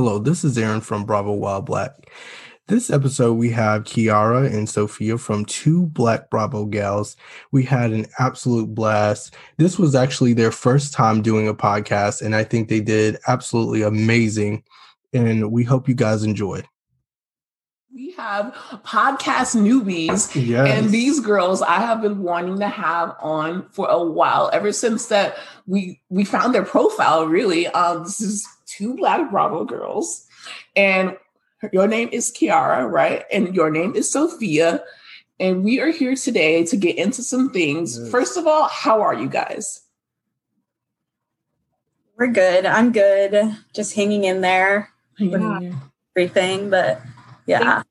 Hello, this is Aaron from Bravo Wild Black. This episode, we have Kiara and Sophia from Two Black Bravo Gals. We had an absolute blast. This was actually their first time doing a podcast, and I think they did absolutely amazing. And we hope you guys enjoy. We have podcast newbies, yes. And these girls I have been wanting to have on for a while, ever since that we found their profile, really. This is Two Black Bravo Girls, and your name is Kiara, right? And your name is Sophia. And we are here today to get into some things. Yes. First of all, how are you guys? We're good. I'm good. Just hanging in there. Yeah. Everything, but yeah.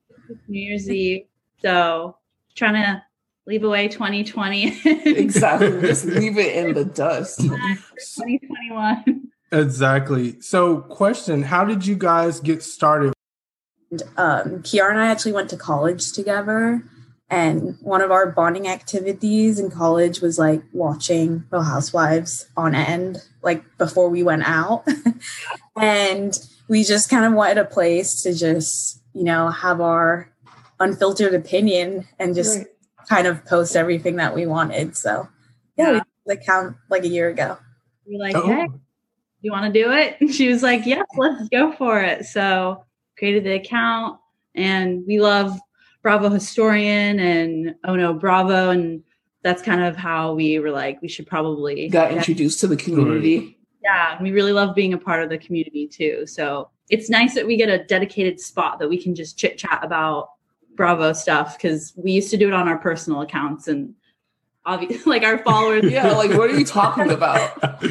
New Year's Eve. So trying to leave away 2020. Exactly. Just leave it in the dust. 2021. Exactly. So question, how did you guys get started? Kiara and I actually went to college together, and one of our bonding activities in college was like watching Real Housewives on end, like before we went out. And we just kind of wanted a place to just, you know, have our unfiltered opinion and just kind of post everything that we wanted. So yeah, we did account like a year ago. We're like, hey, you want to do it? And she was like, yes, let's go for it. So created the account, and we love Bravo Historian and Oh No Bravo, and that's kind of how we were like, we should probably got introduced to the community. Yeah, we really love being a part of the community too. So it's nice that we get a dedicated spot that we can just chit chat about Bravo stuff, because we used to do it on our personal accounts, and obviously like our followers. Yeah, like what are you talking about?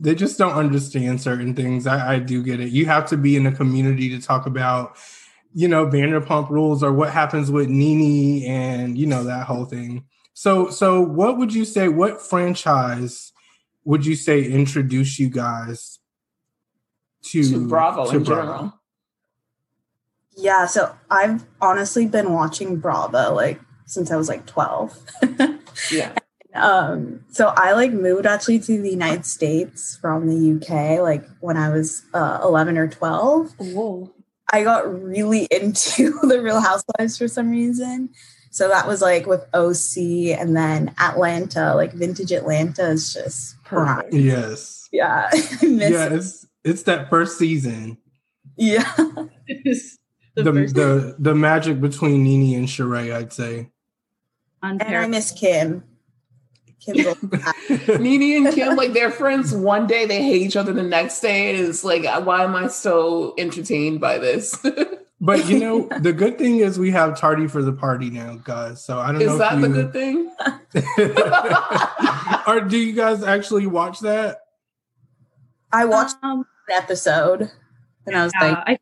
They just don't understand certain things. I do get it. You have to be in a community to talk about, you know, Vanderpump Rules or what happens with NeNe and, you know, that whole thing. So what would you say, what franchise would you say introduce you guys to Bravo in general? Yeah, so I've honestly been watching Bravo like since I was like 12. Yeah. So I like moved actually to the United States from the UK, like when I was 11 or 12. Whoa. I got really into the Real Housewives for some reason. So that was like with OC, and then Atlanta, like vintage Atlanta is just perfect. Yes. Yeah. Yeah, it's that first season. Yeah. the magic between NeNe and Sheree, I'd say. And I miss Kim. NeNe and Kim, like they're friends one day, they hate each other the next day, and it's like, why am I so entertained by this? But you know, the good thing is we have Tardy for the Party now, guys. So I don't know. Is that the good thing? Or do you guys actually watch that? I watched the episode, and I was like, I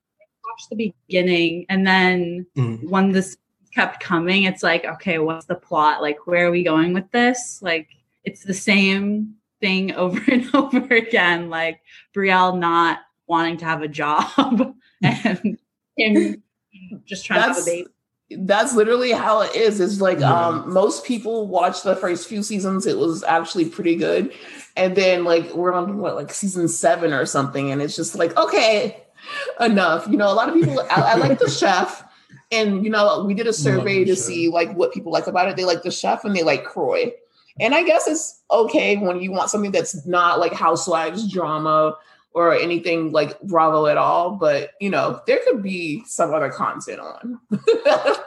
watched the beginning, and then when this kept coming, it's like, okay, what's the plot? Like, where are we going with this? Like, it's the same thing over and over again. Like, Brielle not wanting to have a job and him just trying to have a baby. That's literally how it is. It's like, most people watch the first few seasons. It was actually pretty good. And then, like, we're on what, like season 7 or something. And it's just like, okay, enough. You know, a lot of people, I like the chef. And, you know, we did a survey to see, like, what people like about it. They like the chef and they like Croy. And I guess it's okay when you want something that's not, like, Housewives drama or anything like Bravo at all. But, you know, there could be some other content on.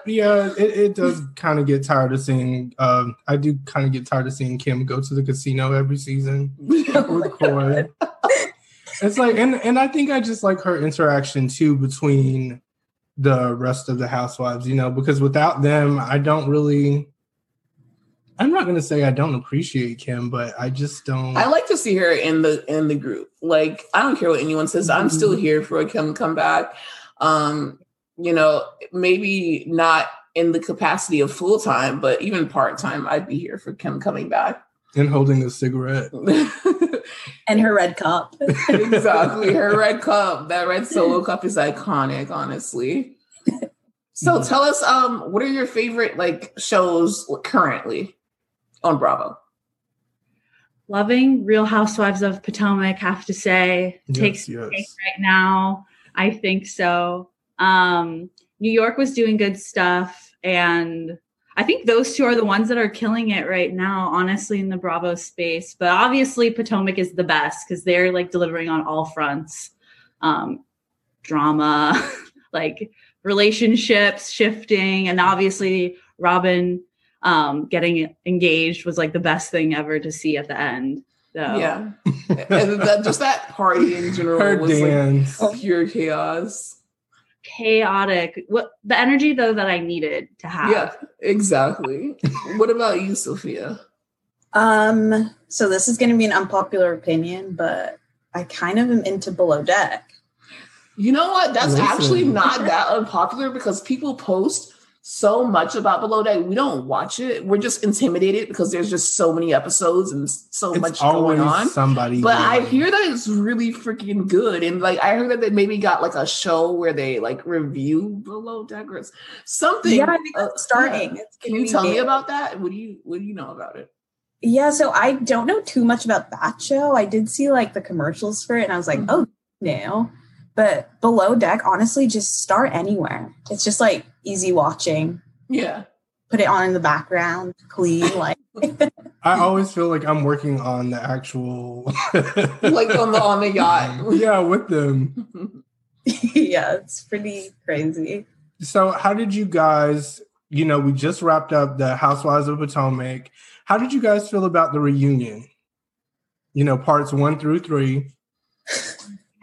Yeah, it does kind of get tired of seeing. I do kind of get tired of seeing Kim go to the casino every season with Croy. It's like, and I think I just like her interaction, too, between the rest of the housewives, you know, because without them, I'm not going to say I don't appreciate Kim, but I just don't. I like to see her in the group. Like, I don't care what anyone says. I'm still here for Kim to come back. You know, maybe not in the capacity of full time, but even part time, I'd be here for Kim coming back. And holding a cigarette. And her red cup. Exactly. Her red cup. That red Solo cup is iconic, honestly. So tell us, what are your favorite, like, shows currently on Bravo? loving Real Housewives of Potomac, have to say. Takes right now. I think so. New York was doing good stuff. And I think those two are the ones that are killing it right now, honestly, in the Bravo space. But obviously Potomac is the best because they're like delivering on all fronts. Drama, like relationships shifting. And obviously Robin getting engaged was like the best thing ever to see at the end. So. Yeah. And just that party in general was like pure chaos. Chaotic. What the energy though that I needed to have. Yeah, exactly. What about you, Sophia? So this is going to be an unpopular opinion, but I kind of am into Below Deck. You know what? That's actually not that unpopular because people post so much about Below Deck. We don't watch it. We're just intimidated because there's just so many episodes and so it's much going on. I hear that it's really freaking good. And like, I heard that they maybe got like a show where they like review Below Deck or something. Yeah, I think that's starting. Yeah. Can you tell me about that? What do you know about it? Yeah. So I don't know too much about that show. I did see like the commercials for it and I was like, oh no. But Below Deck, honestly, just start anywhere. It's just like easy watching. Yeah. Put it on in the background, clean. Like I always feel like I'm working on the actual like on the yacht. Yeah, with them. Yeah, it's pretty crazy. So how did you guys, we just wrapped up the Housewives of Potomac. How did you guys feel about the reunion? Parts 1 through 3.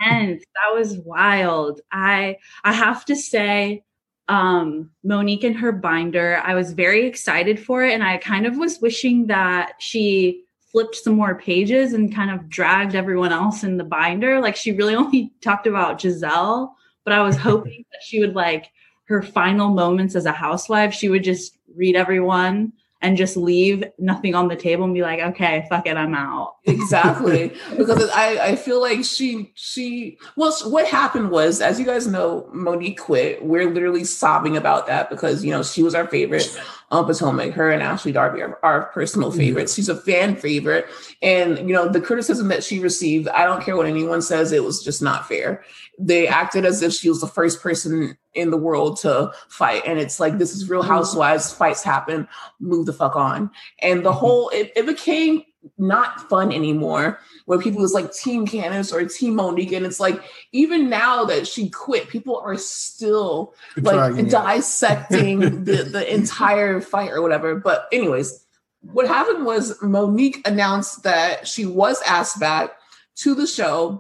That was wild. I have to say, Monique and her binder, I was very excited for it. And I kind of was wishing that she flipped some more pages and kind of dragged everyone else in the binder. Like she really only talked about Giselle, but I was hoping that she would like her final moments as a housewife. She would just read everyone and just leave nothing on the table and be like, okay, fuck it, I'm out. Exactly. Because I feel like she what happened was, as you guys know, Monique quit. We're literally sobbing about that because, she was our favorite on Potomac. Her and Ashley Darby are our personal favorites. She's a fan favorite. And, the criticism that she received, I don't care what anyone says, it was just not fair. They acted as if she was the first person in the world to fight. And it's like, this is Real Housewives, fights happen, move the fuck on. And the whole, it became not fun anymore, where people was like Team Candace or Team Monique. And it's like, even now that she quit, people are still dissecting the entire fight or whatever. But anyways, what happened was Monique announced that she was asked back to the show,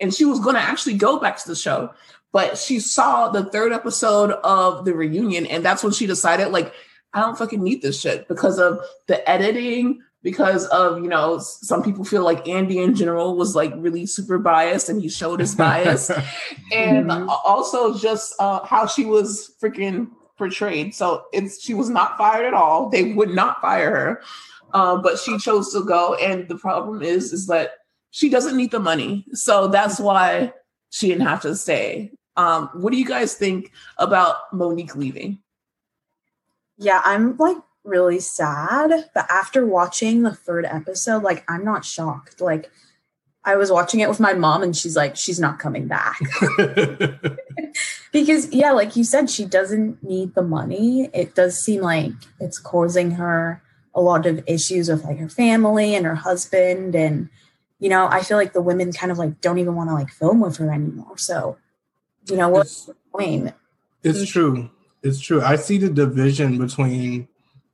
and she was going to actually go back to the show, but she saw the third episode of the reunion. And that's when she decided, like, I don't fucking need this shit because of the editing, because of, some people feel like Andy in general was like really super biased and he showed his bias and also just how she was freaking portrayed. So she was not fired at all. They would not fire her, but she chose to go. And the problem is that she doesn't need the money. So that's why she didn't have to stay. What do you guys think about Monique leaving? Yeah, I'm like really sad. But after watching the third episode, like I'm not shocked. Like I was watching it with my mom and she's like, she's not coming back. Because yeah, like you said, she doesn't need the money. It does seem like it's causing her a lot of issues with like her family and her husband and I feel like the women kind of like don't even want to like film with her anymore. So, what's the point? It's true. I see the division between,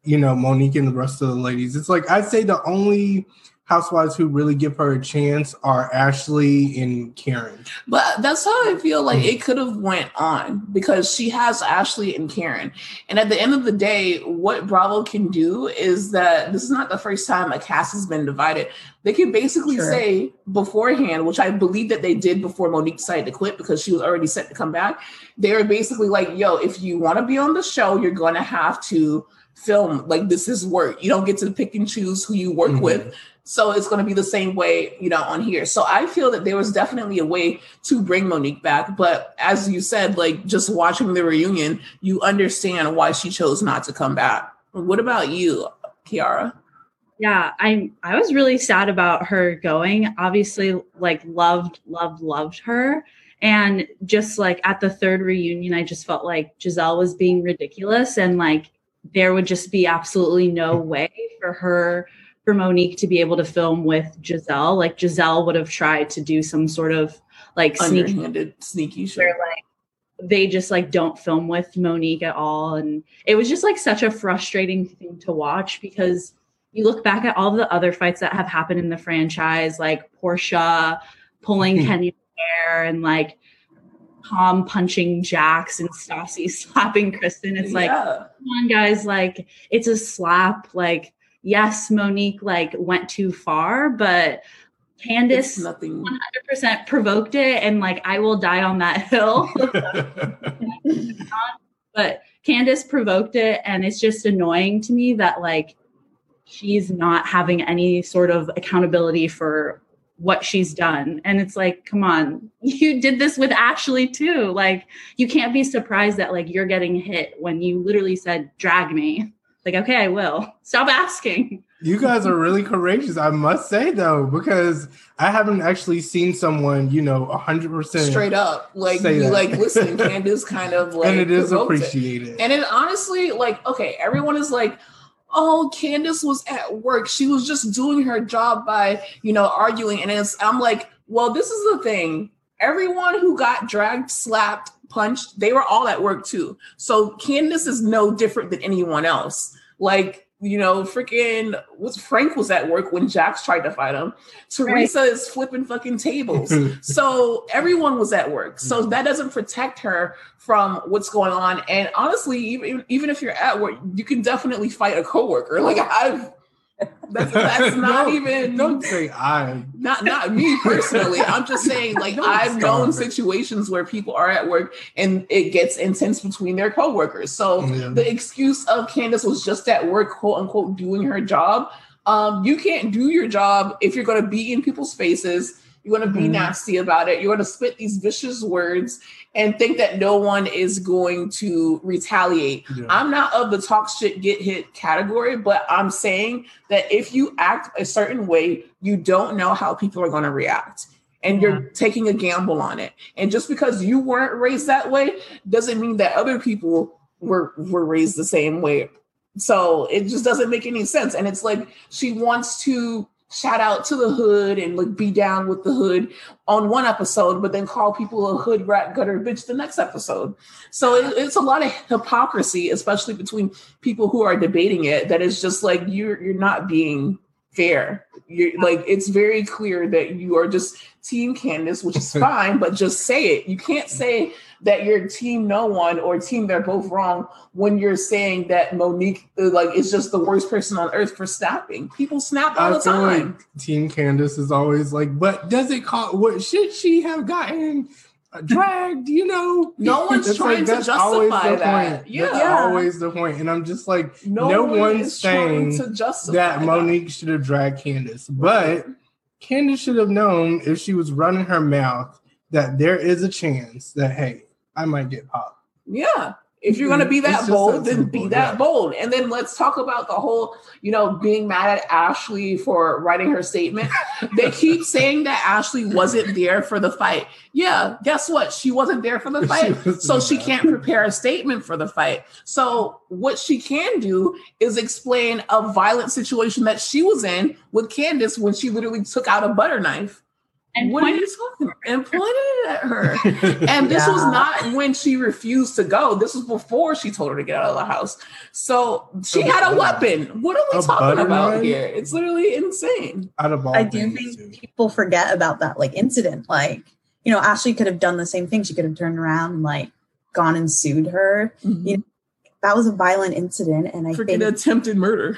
Monique and the rest of the ladies. It's like I'd say the only housewives who really give her a chance are Ashley and Karen. But that's how I feel like it could have went on because she has Ashley and Karen. And at the end of the day, what Bravo can do is that this is not the first time a cast has been divided. They can basically say beforehand, which I believe that they did before Monique decided to quit because she was already set to come back. They were basically like, yo, if you want to be on the show, you're going to have to film. Like, this is work. You don't get to pick and choose who you work with. So it's going to be the same way, on here. So I feel that there was definitely a way to bring Monique back. But as you said, like just watching the reunion, you understand why she chose not to come back. What about you, Kiara? Yeah, I was really sad about her going. Obviously, like loved her. And just like at the third reunion, I just felt like Giselle was being ridiculous, and like there would just be absolutely no way for her, for Monique to be able to film with Giselle. Like Giselle would have tried to do some sort of like sneaky show. Where, like, they just like don't film with Monique at all. And it was just like such a frustrating thing to watch, because you look back at all the other fights that have happened in the franchise, like Portia pulling Kenya's hair and like Tom punching Jax and Stassi slapping Kristen. It's like, come on guys, like it's a slap. Like, yes, Monique like went too far, but Candace 100% provoked it, and like I will die on that hill. But Candace provoked it, and it's just annoying to me that like she's not having any sort of accountability for what she's done. And it's like, come on, you did this with Ashley too. Like you can't be surprised that like you're getting hit when you literally said, drag me. Like, okay, I will. Stop asking. You guys are really courageous, I must say, though, because I haven't actually seen someone, 100% straight up like you that. Like, listen, Candace kind of like, and it is appreciated. It. And it honestly, like, okay, everyone is like, oh, Candace was at work. She was just doing her job by, arguing. And I'm like, well, this is the thing. Everyone who got dragged, slapped, punched, they were all at work too. So Candace is no different than anyone else. Like, freaking Frank was at work when Jax tried to fight him. Teresa is flipping fucking tables. So everyone was at work. So that doesn't protect her from what's going on. And honestly, even if you're at work, you can definitely fight a coworker. Like that's not even. Don't say I. Not me personally. I'm just saying, like, I've known situations where people are at work and it gets intense between their coworkers. So the excuse of Candace was just at work, quote unquote, doing her job. You can't do your job if you're going to be in people's faces. You're going to be nasty about it. You're going to spit these vicious words and think that no one is going to retaliate. Yeah. I'm not of the talk shit, get hit category, but I'm saying that if you act a certain way, you don't know how people are going to react. And you're taking a gamble on it. And just because you weren't raised that way doesn't mean that other people were raised the same way. So it just doesn't make any sense. And it's like she wants to shout out to the hood and like be down with the hood on one episode, but then call people a hood rat gutter bitch the next episode. So it's a lot of hypocrisy, especially between people who are debating it. That is just like you're not being fair. You're like, it's very clear that you are just team Candace, which is fine, but just say it. You can't say that you're team no one or team they're both wrong when you're saying that Monique like is just the worst person on earth for snapping. People snap all the time. Like team Candace is always like, but does it call? What should she have gotten? Dragged, No one's trying to justify that. Yeah, that's always the point. And I'm just like, no one's saying that Monique should have dragged Candace. But Candace should have known if she was running her mouth that there is a chance that, hey, I might get popped. Yeah. If you're going to be that bold, then be that bold. And then let's talk about the whole, being mad at Ashley for writing her statement. They keep saying that Ashley wasn't there for the fight. Yeah, guess what? She wasn't there for the fight. So she can't prepare a statement for the fight. So what she can do is explain a violent situation that she was in with Candace when she literally took out a butter knife. And what are you talking about? And pointed it at her. And this was not when she refused to go. This was before she told her to get out of the house. So she had a weapon. What are we talking about here? It's literally insane. I do think people forget about that like incident. Like, Ashley could have done the same thing. She could have turned around and like gone and sued her. Mm-hmm. That was a violent incident. And I think attempted murder.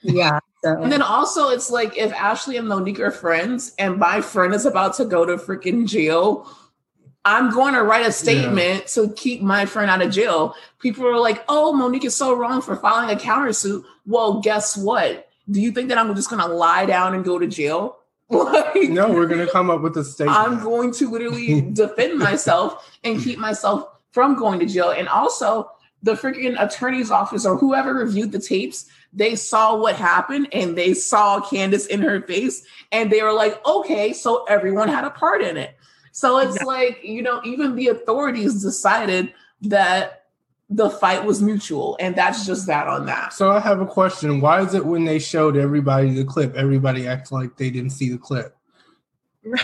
Yeah. So. And then also it's like if Ashley and Monique are friends and my friend is about to go to freaking jail, I'm going to write a statement to keep my friend out of jail. People are like, oh, Monique is so wrong for filing a countersuit. Well, guess what? Do you think that I'm just going to lie down and go to jail? Like, no, we're going to come up with a statement. I'm going to literally defend myself and keep myself from going to jail. And also the freaking attorney's office or whoever reviewed the tapes, they saw what happened and they saw Candace in her face and they were like, okay, so everyone had a part in it. So it's like, you know, even the authorities decided that the fight was mutual, and that's just that on that. So I have a question. Why is it when they showed everybody the clip, everybody acts like they didn't see the clip? Right.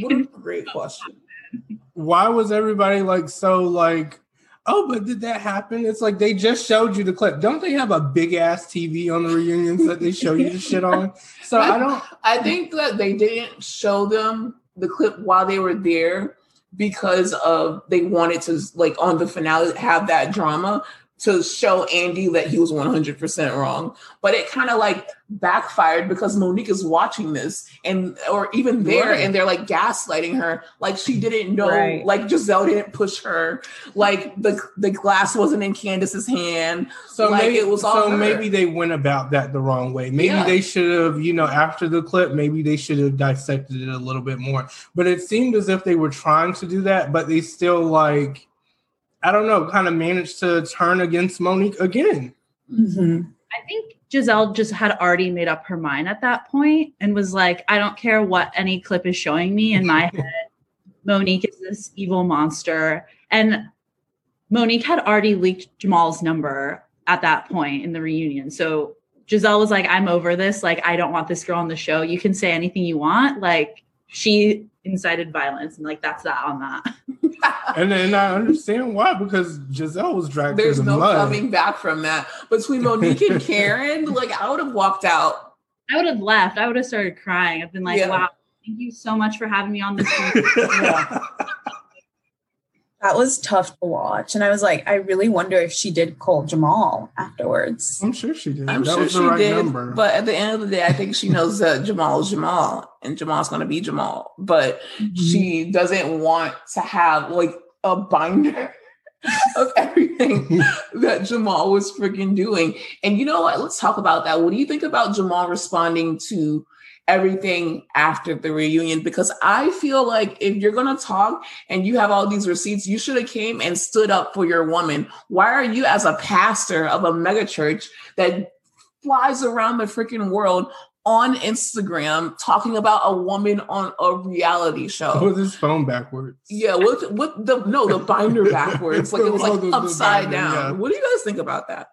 What a great question. Why was everybody like so like, oh, but did that happen? It's like they just showed you the clip. Don't they have a big ass TV on the reunions that they show you the shit on? So I think that they didn't show them the clip while they were there because of they wanted to, like, on the finale have that drama to show Andy that he was 100% wrong. But it kind of like backfired because Monique is watching this and or even there right. and they're like gaslighting her. Like she didn't know, right. like Giselle didn't push her. Like the glass wasn't in Candace's hand. So like maybe, it was all so her. Maybe they went about that the wrong way. Maybe yeah. they should have, you know, after the clip, maybe they should have dissected it a little bit more. But it seemed as if they were trying to do that, but they still like I don't know, kind of managed to turn against Monique again. Mm-hmm. I think Giselle just had already made up her mind at that point and was like, I don't care what any clip is showing me in my head. Monique is this evil monster. And Monique had already leaked Jamal's number at that point in the reunion. So Giselle was like, I'm over this. Like, I don't want this girl on the show. You can say anything you want. Like, she incited violence. And like, that's that on that. And then I understand why, because Giselle was dragged through the mud. There's no coming back from that. Between Monique and Karen, like, I would have walked out. I would have left. I would have started crying. I've been like, yeah. wow, thank you so much for having me on this. Yeah. That was tough to watch. And I was like, I really wonder if she did call Jamal afterwards. I'm sure she did. I'm that sure was the she right did. Number. But at the end of the day, I think she knows that Jamal is Jamal. And Jamal's going to be Jamal. But she doesn't want to have like a binder of everything that Jamal was freaking doing. And you know what? Let's talk about that. What do you think about Jamal responding to everything after the reunion? Because I feel like if you're going to talk and you have all these receipts, you should have came and stood up for your woman. Why are you as a pastor of a megachurch that flies around the freaking world on Instagram talking about a woman on a reality show with his phone backwards? Yeah, with the no the binder backwards, like it was like upside down. Yeah. What do you guys think about that?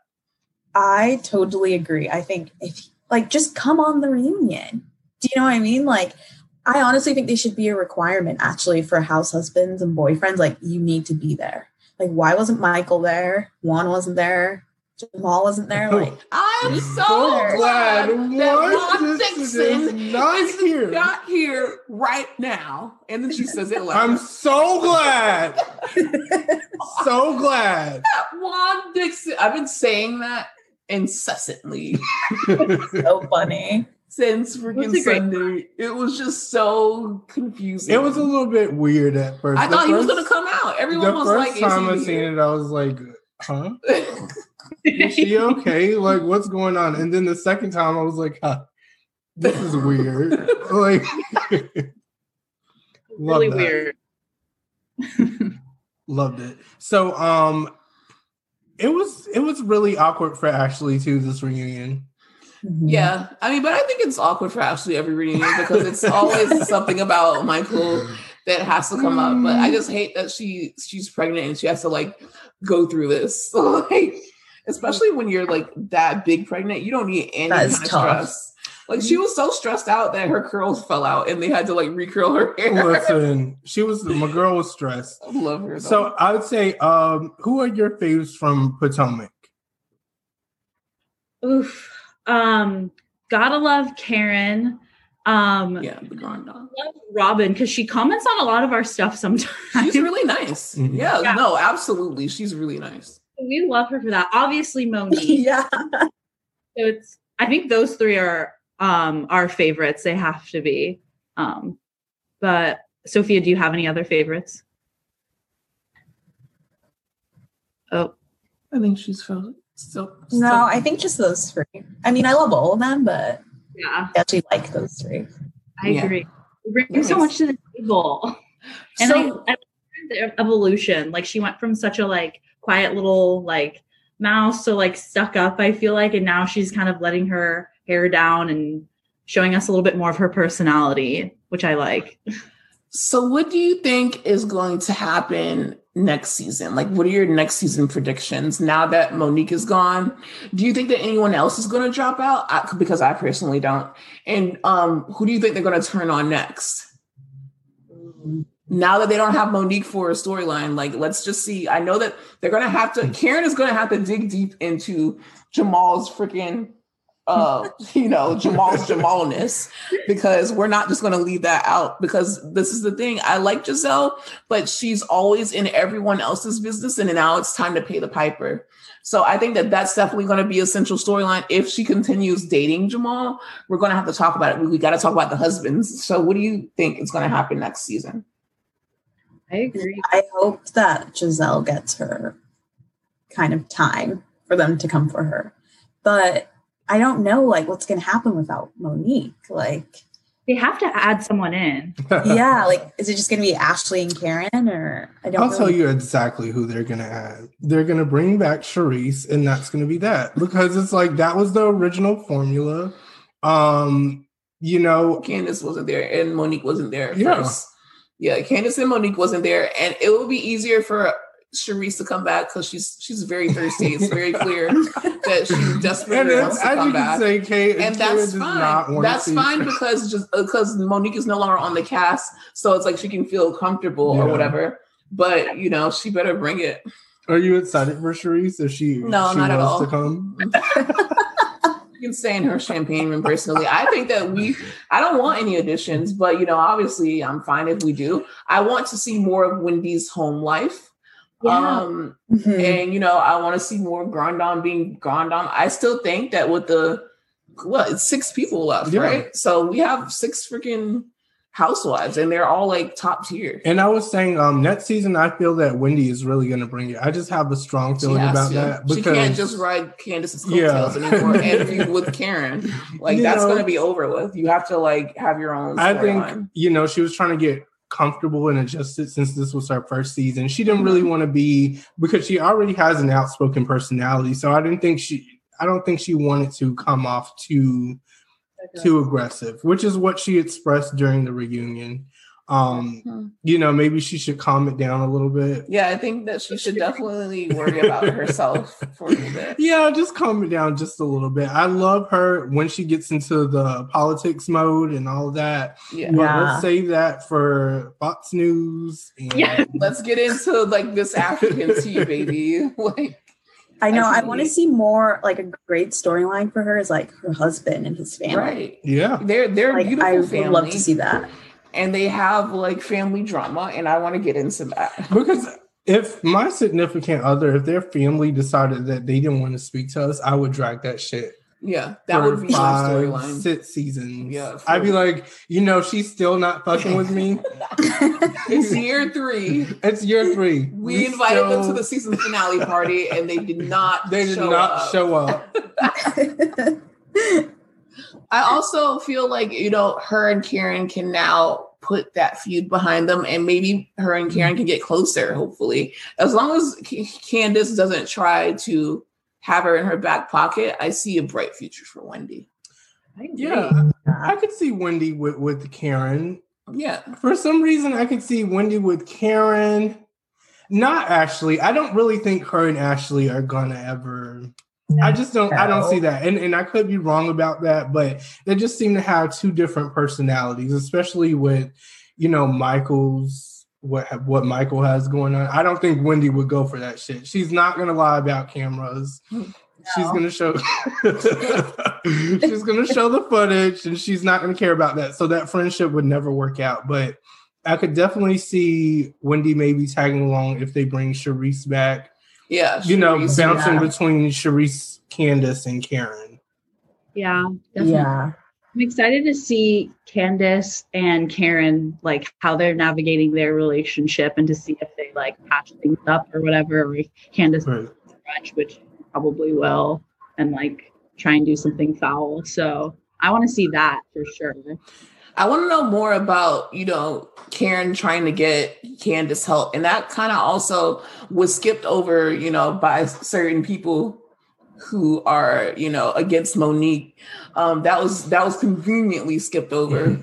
I totally agree. I think if like just come on the reunion. Do you know what I mean? Like, I honestly think they should be a requirement actually for house husbands and boyfriends. Like, you need to be there. Like, why wasn't Michael there? Juan wasn't there. Jamal wasn't there. Like, I'm so glad that Juan Dixon is not here right now. And then she says it loud. I'm so glad. So glad. That Juan Dixon. I've been saying that incessantly. So funny. Since freaking Sunday, it was just so confusing. It was a little bit weird at first. I thought he was going to come out. Everyone was like, the first time I seen it, I was like, huh? Is she okay? Like, what's going on? And then the second time, I was like, huh, this is weird. Like, really weird. Loved it. So, it was really awkward for Ashley too, this reunion. Yeah, I mean, but I think it's awkward for absolutely every reunion because it's always something about Michael that has to come up. But I just hate that she's pregnant and she has to like go through this. Like, especially when you're like that big pregnant, you don't need any kind of stress. Like, she was so stressed out that her curls fell out and they had to like recurl her hair. Listen, my girl was stressed. I love her though. So I would say, who are your faves from Potomac? Oof. Gotta love Karen. Yeah, the grand dog. Love Robin because she comments on a lot of our stuff sometimes. She's really nice. Mm-hmm. Yeah, no, absolutely. She's really nice. We love her for that. Obviously, Monique. Yeah. So I think those three are our favorites. They have to be. But Sophia, do you have any other favorites? Oh, I think she's frozen. So, no, I think just those three. I mean, I love all of them, but yeah, I actually like those three. I agree. They bring so much to the table. And so, I learned the evolution. Like she went from such a like quiet little like mouse to like stuck up, I feel like. And now she's kind of letting her hair down and showing us a little bit more of her personality, which I like. So what do you think is going to happen next season? Like, what are your next season predictions now that Monique is gone? Do you think that anyone else is going to drop out? Because I personally don't. And who do you think they're going to turn on next? Now that they don't have Monique for a storyline, like, let's just see. I know that they're going to have to, Karen is going to have to dig deep into Jamal's freaking... Jamal's Jamalness, because we're not just going to leave that out, because this is the thing. I like Giselle, but she's always in everyone else's business, and now it's time to pay the piper. So I think that that's definitely going to be a central storyline. If she continues dating Jamal, we're going to have to talk about it. We got to talk about the husbands. So what do you think is going to happen next season? I agree. I hope that Giselle gets her kind of time for them to come for her. But I don't know, like, what's going to happen without Monique. Like, they have to add someone in. Yeah, like, is it just going to be Ashley and Karen, or I'll tell you exactly who they're going to add. They're going to bring back Charisse, and that's going to be that, because it's like that was the original formula. Candace wasn't there, and Monique wasn't there. First. Yeah, Candace and Monique wasn't there, and it would be easier for Charisse to come back because she's very thirsty. It's very clear that she's desperately wants to come back. Say, Kate, and that's fine. That's fine because Monique is no longer on the cast, so it's like she can feel comfortable or whatever. But she better bring it. Are you excited for Charisse? If she not at all. To come? You can stay in her champagne room personally. I think that I don't want any additions, but obviously I'm fine if we do. I want to see more of Wendy's home life. Yeah. And I want to see more Grandon being Grandon. I still think that with it's 6 people left, right? So we have 6 freaking housewives, and they're all like top tier. And I was saying, next season, I feel that Wendy is really going to bring it. I just have a strong feeling about that. Because she can't just ride Candace's coattails anymore and feud with Karen. Like, that's going to be over with. You have to like have your own storyline. I think, she was trying to get comfortable and adjusted since this was her first season. She didn't really want to be, because she already has an outspoken personality. So I don't think she wanted to come off too aggressive, which is what she expressed during the reunion. Maybe she should calm it down a little bit. Yeah, I think that she should definitely worry about herself for a little bit. Yeah, just calm it down just a little bit. I love her when she gets into the politics mode and all that. Yeah. Well, let's save that for Fox News. Let's get into like this African tea, baby. I want to see more, like a great storyline for her is like her husband and his family. Right. Yeah. They're like, beautiful family. I would love to see that. And they have like family drama, and I want to get into that. Because if my significant other, if their family decided that they didn't want to speak to us, I would drag that shit. Yeah, that would be my storyline. 6 seasons. Yeah, I'd be like, she's still not fucking with me. It's year 3. It's year 3. We invited them to the season finale party, and they did not. They did not show up. I also feel like, her and Karen can now put that feud behind them, and maybe her and Karen can get closer, hopefully. As long as Candace doesn't try to have her in her back pocket, I see a bright future for Wendy. Yeah, I could see Wendy with Karen. Yeah. For some reason, I could see Wendy with Karen. Not Ashley. I don't really think her and Ashley are going to ever... I just don't. I don't see that, and I could be wrong about that, but they just seem to have two different personalities, especially with, Michael's what Michael has going on. I don't think Wendy would go for that shit. She's not gonna lie about cameras. She's gonna show. She's gonna show the footage, and she's not gonna care about that. So that friendship would never work out. But I could definitely see Wendy maybe tagging along if they bring Charisse back. Yeah, Charisse, bouncing between Charisse, Candace, and Karen. Yeah, definitely. Yeah. I'm excited to see Candace and Karen, like, how they're navigating their relationship, and to see if they, like, patch things up or whatever, or if Candace will crunch, which probably will, and, like, try and do something foul. So I want to see that for sure. I want to know more about, you know, Karen trying to get Candace help. And that kind of also was skipped over, you know, by certain people who are, you know, against Monique. That was conveniently skipped over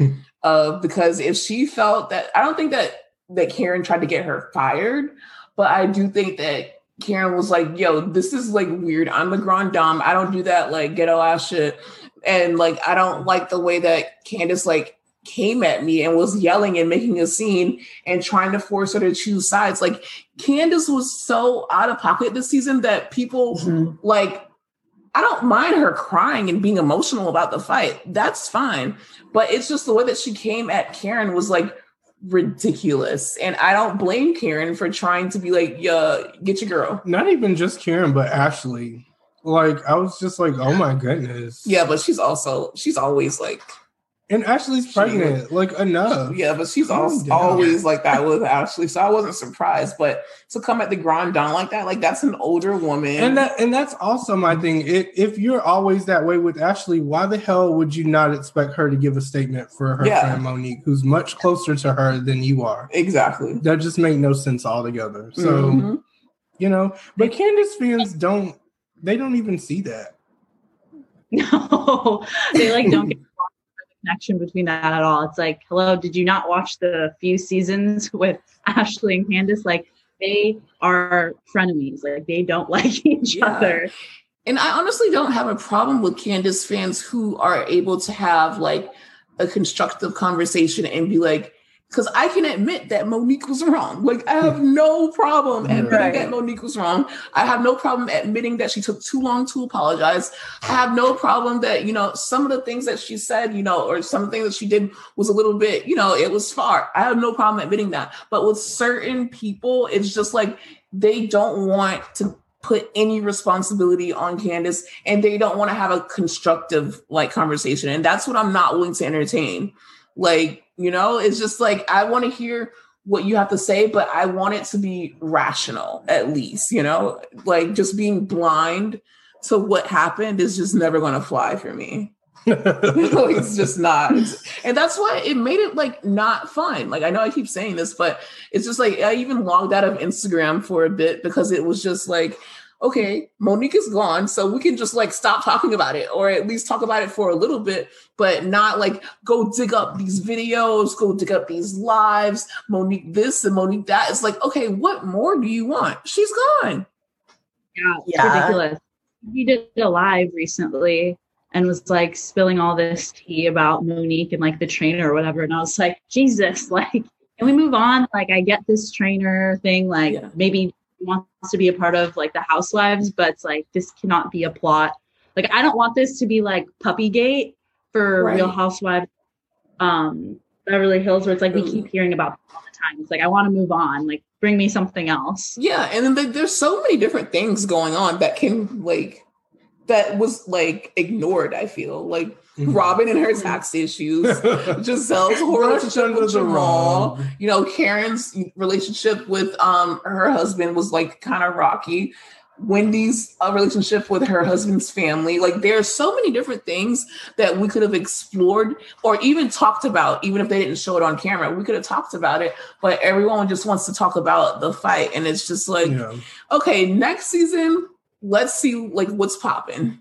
because if she felt that, I don't think that Karen tried to get her fired, but I do think that Karen was like, yo, this is like weird. I'm the grand dame. I don't do that like ghetto ass shit. And like, I don't like the way that Candace like came at me and was yelling and making a scene and trying to force her to choose sides. Like Candace was so out of pocket this season that people like, I don't mind her crying and being emotional about the fight. That's fine. But it's just the way that she came at Karen was like ridiculous. And I don't blame Karen for trying to be like, yeah, get your girl. Not even just Karen, but Ashley. Like, I was just like, oh my goodness. Yeah, but she's always like. And Ashley's pregnant, like enough. Yeah, but she's always like that with Ashley. So I wasn't surprised. But to come at the grand dame like that, like that's an older woman. And that's also my thing. If you're always that way with Ashley, why the hell would you not expect her to give a statement for her friend Monique, who's much closer to her than you are? Exactly. That just make no sense altogether. So, you know, but Candace fans don't even see that. No, they like don't get connection between that at all. It's like, hello, did you not watch the few seasons with Ashley and Candace? Like they are frenemies. Like they don't like each other. And I honestly don't have a problem with Candace fans who are able to have like a constructive conversation and be like, because I can admit that Monique was wrong. Like I have no problem admitting that Monique was wrong. I have no problem admitting that she took too long to apologize. I have no problem that, you know, some of the things that she said, you know, or some things that she did was a little bit, you know, it was far. I have no problem admitting that. But with certain people, it's just like, they don't want to put any responsibility on Candace and they don't want to have a constructive like conversation. And that's what I'm not willing to entertain. Like, you know, it's just like, I want to hear what you have to say, but I want it to be rational at least, you know, like just being blind to what happened is just never going to fly for me. It's just not. And that's why it made it like not fun. Like, I know I keep saying this, but it's just like, I even logged out of Instagram for a bit because it was just like, okay, Monique is gone, so we can just like stop talking about it or at least talk about it for a little bit, but not like go dig up these videos, go dig up these lives, Monique this and Monique that. It's like, okay, what more do you want? She's gone. Yeah, it's ridiculous. He did a live recently and was like spilling all this tea about Monique and like the trainer or whatever. And I was like, Jesus, like, can we move on? Like, I get this trainer thing, like maybe wants to be a part of like the Housewives, but it's like this cannot be a plot. Like I don't want this to be like Puppygate for Real Housewives Beverly Hills, where it's like we keep hearing about all the time. It's like I want to move on. Like bring me something else. Yeah, and then there's so many different things going on that can like that was like ignored. I feel like Robin and her tax issues, Giselle's whole relationship with Jamal, you know, Karen's relationship with her husband was like kind of rocky, Wendy's relationship with her husband's family. Like there are so many different things that we could have explored or even talked about, even if they didn't show it on camera, we could have talked about it, but everyone just wants to talk about the fight. And it's just like, okay, next season, let's see like what's popping.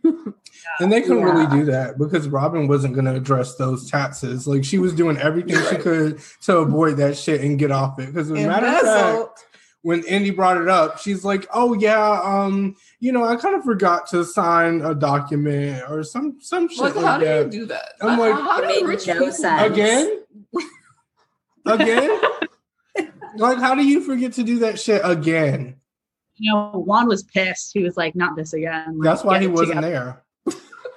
And they couldn't really do that because Robin wasn't going to address those taxes. Like she was doing everything she could to avoid that shit and get off it. Because as a matter of fact, when Indy brought it up, she's like, oh yeah, you know, I kind of forgot to sign a document or some shit like how that. How do you do that? I'm like, how do you rich again? Again? Like, how do you forget to do that shit again? You know, Juan was pissed. He was like, not this again. Like, that's why he wasn't together. There.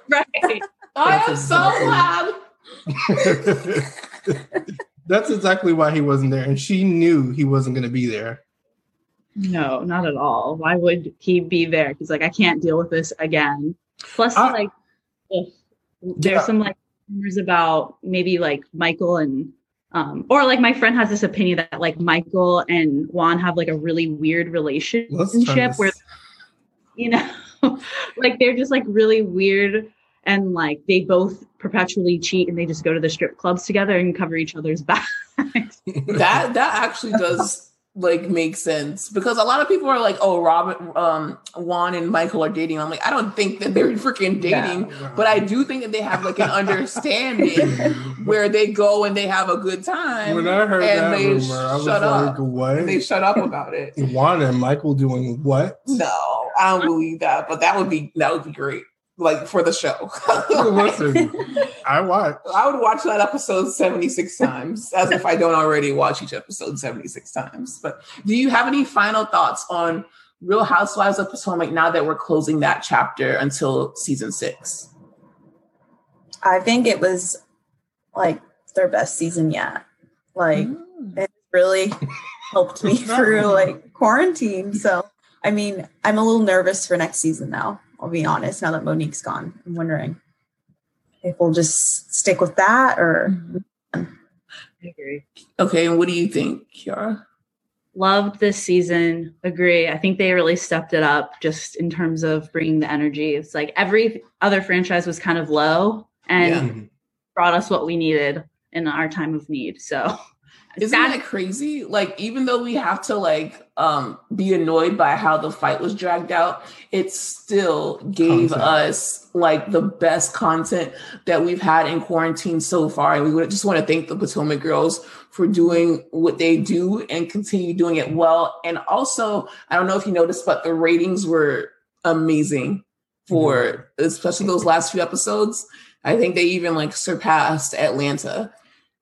Right. I am so glad. That's exactly why he wasn't there. And she knew he wasn't going to be there. No, not at all. Why would he be there? He's like, I can't deal with this again. Plus, there's some like rumors about maybe like Michael and or like my friend has this opinion that like Michael and Juan have like a really weird relationship where, you know, like they're just like really weird And like they both perpetually cheat and they just go to the strip clubs together and cover each other's backs. That actually does like make sense, because a lot of people are like, oh, Juan and Michael are dating. I'm like, I don't think that they're freaking dating, but I do think that they have like an understanding where they go and they have a good time. When I heard that rumor, I was like, what? They shut up about it. Juan and Michael doing what? No, I don't believe that, but that would be great. Like for the show. Listen, I would watch that episode 76 times, as if I don't already watch each episode 76 times. But do you have any final thoughts on Real Housewives of Potomac now that we're closing that chapter until season 6? I think it was like their best season yet. Like it really helped me through like quarantine. So, I mean, I'm a little nervous for next season now. I'll be honest, now that Monique's gone, I'm wondering if we'll just stick with that or... I agree. Okay, and what do you think, Kiara? Loved this season. Agree. I think they really stepped it up just in terms of bringing the energy. It's like every other franchise was kind of low and brought us what we needed in our time of need, so... Isn't that crazy? Like, even though we have to like be annoyed by how the fight was dragged out, it still gave us like the best content that we've had in quarantine so far. And we just want to thank the Potomac girls for doing what they do and continue doing it well. And also, I don't know if you noticed, but the ratings were amazing for especially those last few episodes. I think they even like surpassed Atlanta,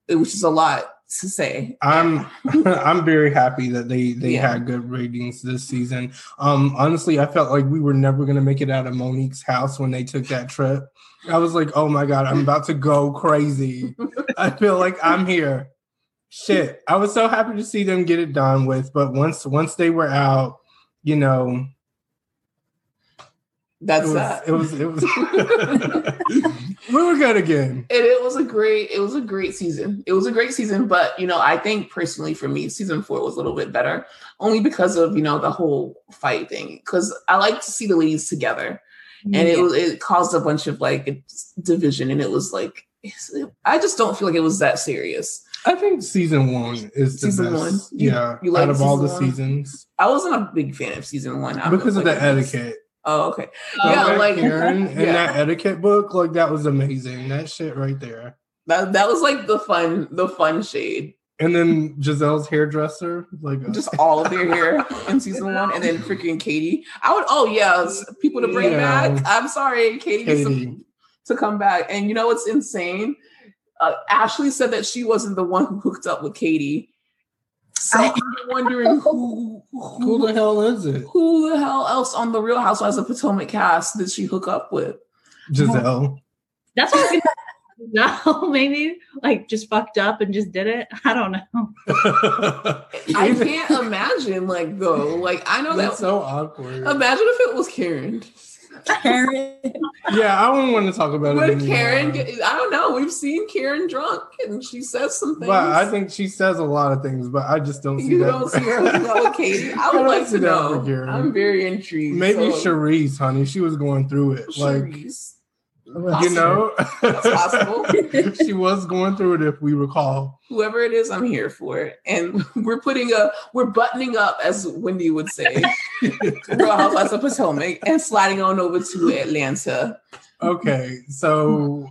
which is a lot to say. I'm very happy that they had good ratings this season. Honestly, I felt like we were never going to make it out of Monique's house when they took that trip. I was like, oh my God, I'm about to go crazy. I feel like I'm here. Shit. I was so happy to see them get it done with, but once they were out, you know, it was we were good again. And it was a great season. It was a great season, but you know, I think personally for me, season 4 was a little bit better, only because of, you know, the whole fight thing. Because I like to see the ladies together, and it caused a bunch of like division, and it was like I just don't feel like it was that serious. I think season 1 is the season best. You out of all the seasons. I wasn't a big fan of season 1 because of the etiquette. Oh, okay. Aaron and that etiquette book, like that was amazing. That shit right there. That was like the fun shade. And then Giselle's hairdresser, like just all of their hair in season 1, and then freaking Katie. People to bring back. I'm sorry, Katie. To come back. And you know what's insane? Ashley said that she wasn't the one who hooked up with Katie. So I'm wondering who the hell is it? Who the hell else on the Real Housewives of Potomac cast did she hook up with? Giselle. That's what I was gonna say. No, maybe like just fucked up and just did it. I don't know. I can't imagine like though. Like I know that's so awkward. Imagine if it was Karen. Yeah, I wouldn't want to talk about it anymore. Karen, I don't know. We've seen Karen drunk, and she says some things. Well, I think she says a lot of things, but I just don't see that. You don't see her with no Katie. I would like to know. I'm very intrigued. Maybe so. Charisse, honey. She was going through it. Charisse. Like, you know? That's possible. She was going through it, if we recall. Whoever it is, I'm here for it. And we're buttoning up, as Wendy would say, Real Housewives of Potomac, and sliding on over to Atlanta. Okay, so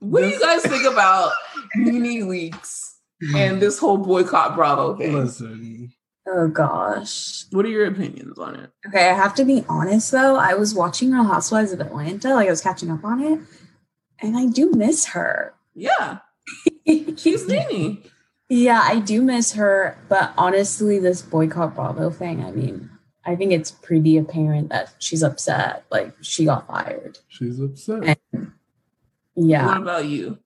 what do you guys think about Nene Leakes and this whole boycott Bravo thing? Listen. Oh gosh. What are your opinions on it? Okay, I have to be honest though. I was watching Real Housewives of Atlanta, like I was catching up on it, and I do miss her. Yeah. She's Nene. Yeah, I do miss her, but honestly, this boycott Bravo thing, I mean, I think it's pretty apparent that she's upset. Like she got fired. She's upset. And, yeah. What about you?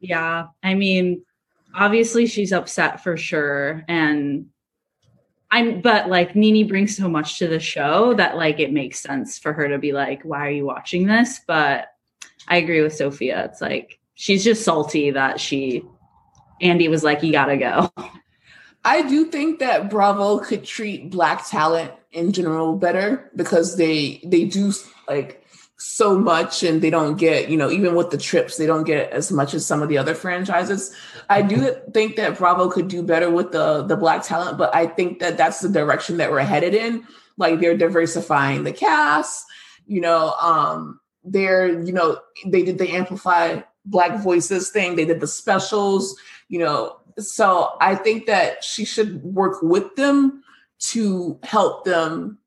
Yeah, I mean, obviously she's upset for sure. But like Nene brings so much to the show that like, it makes sense for her to be like, why are you watching this? But I agree with Sophia. It's like, she's just salty that Andy was like, you gotta go. I do think that Bravo could treat Black talent in general better, because they do like so much, and they don't get, you know, even with the trips, they don't get as much as some of the other franchises. I do think that Bravo could do better with the Black talent, but I think that that's the direction that we're headed in. Like, they're diversifying the cast, you know, they're, you know, they did the Amplify Black Voices thing. They did the specials, you know, so I think that she should work with them to help them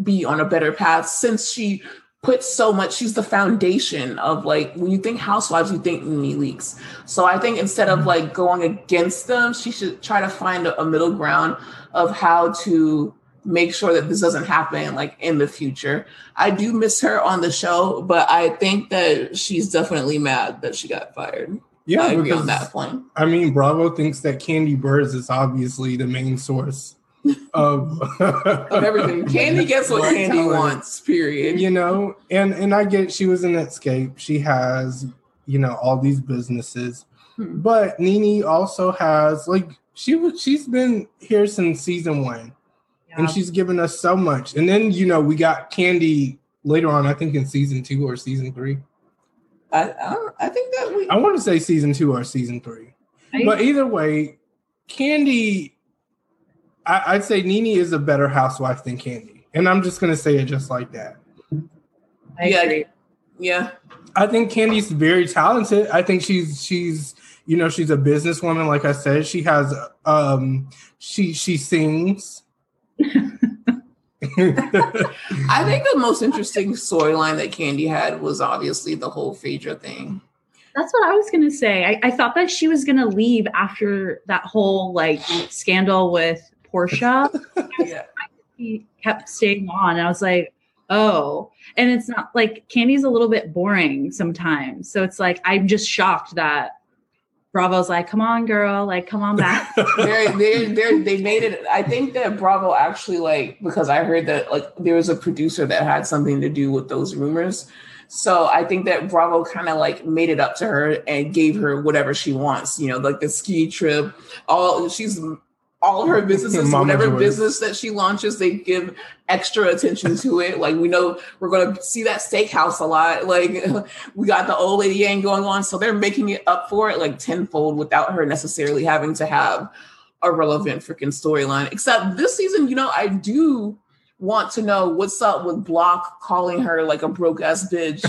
be on a better path, since she put so much, she's the foundation of, like, when you think housewives, you think Nene Leakes. So I think instead of like going against them, she should try to find a middle ground of how to make sure that this doesn't happen like in the future. I do miss her on the show, but I think that she's definitely mad that she got fired. Yeah, I agree on that point. I mean, Bravo thinks that Candy Burrs is obviously the main source of everything. Candy gets what Candy wants, period. You know, and I get she was in Escape. She has, you know, all these businesses. But Nene also has, like, she's been here since season one. Yeah. And she's given us so much. And then, you know, we got Candy later on, I think in season 2 or season 3. I think that I want to say season 2 or season 3. But either way, Candy, I'd say Nene is a better housewife than Candy. And I'm just going to say it just like that. I agree. Yeah. I think Candy's very talented. I think she's you know, she's a businesswoman. Like I said, she has, she sings. I think the most interesting storyline that Candy had was obviously the whole Phaedra thing. That's what I was going to say. I thought that she was going to leave after that whole, like, scandal with Portia. Yeah. She kept staying on. And I was like, oh. And it's not, like, Candy's a little bit boring sometimes. So it's like, I'm just shocked that Bravo's like, come on, girl. Like, come on back. They made it. I think that Bravo actually, like, because I heard that, like, there was a producer that had something to do with those rumors. So I think that Bravo kind of like made it up to her and gave her whatever she wants, you know, like the ski trip, all her businesses, whatever business that she launches, they give extra attention to it. Like, we know we're going to see that steakhouse a lot. Like, we got the Old Lady Gang going on. So they're making it up for it like tenfold without her necessarily having to have a relevant freaking storyline. Except this season, you know, I do want to know what's up with Block calling her like a broke ass bitch.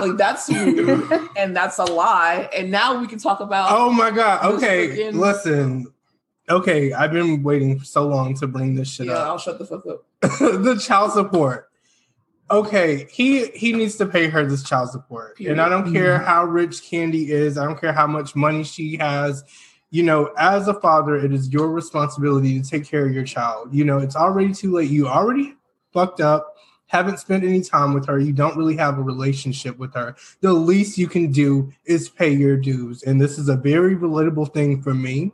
Like, that's rude and that's a lie. And now we can talk about. Oh my God. Okay. Listen. Okay. I've been waiting for so long to bring this shit up. Yeah, I'll shut the fuck up. The child support. Okay. He needs to pay her this child support. Period. And I don't care how rich Candy is. I don't care how much money she has. You know, as a father, it is your responsibility to take care of your child. You know, it's already too late. You already fucked up, haven't spent any time with her. You don't really have a relationship with her. The least you can do is pay your dues. And this is a very relatable thing for me.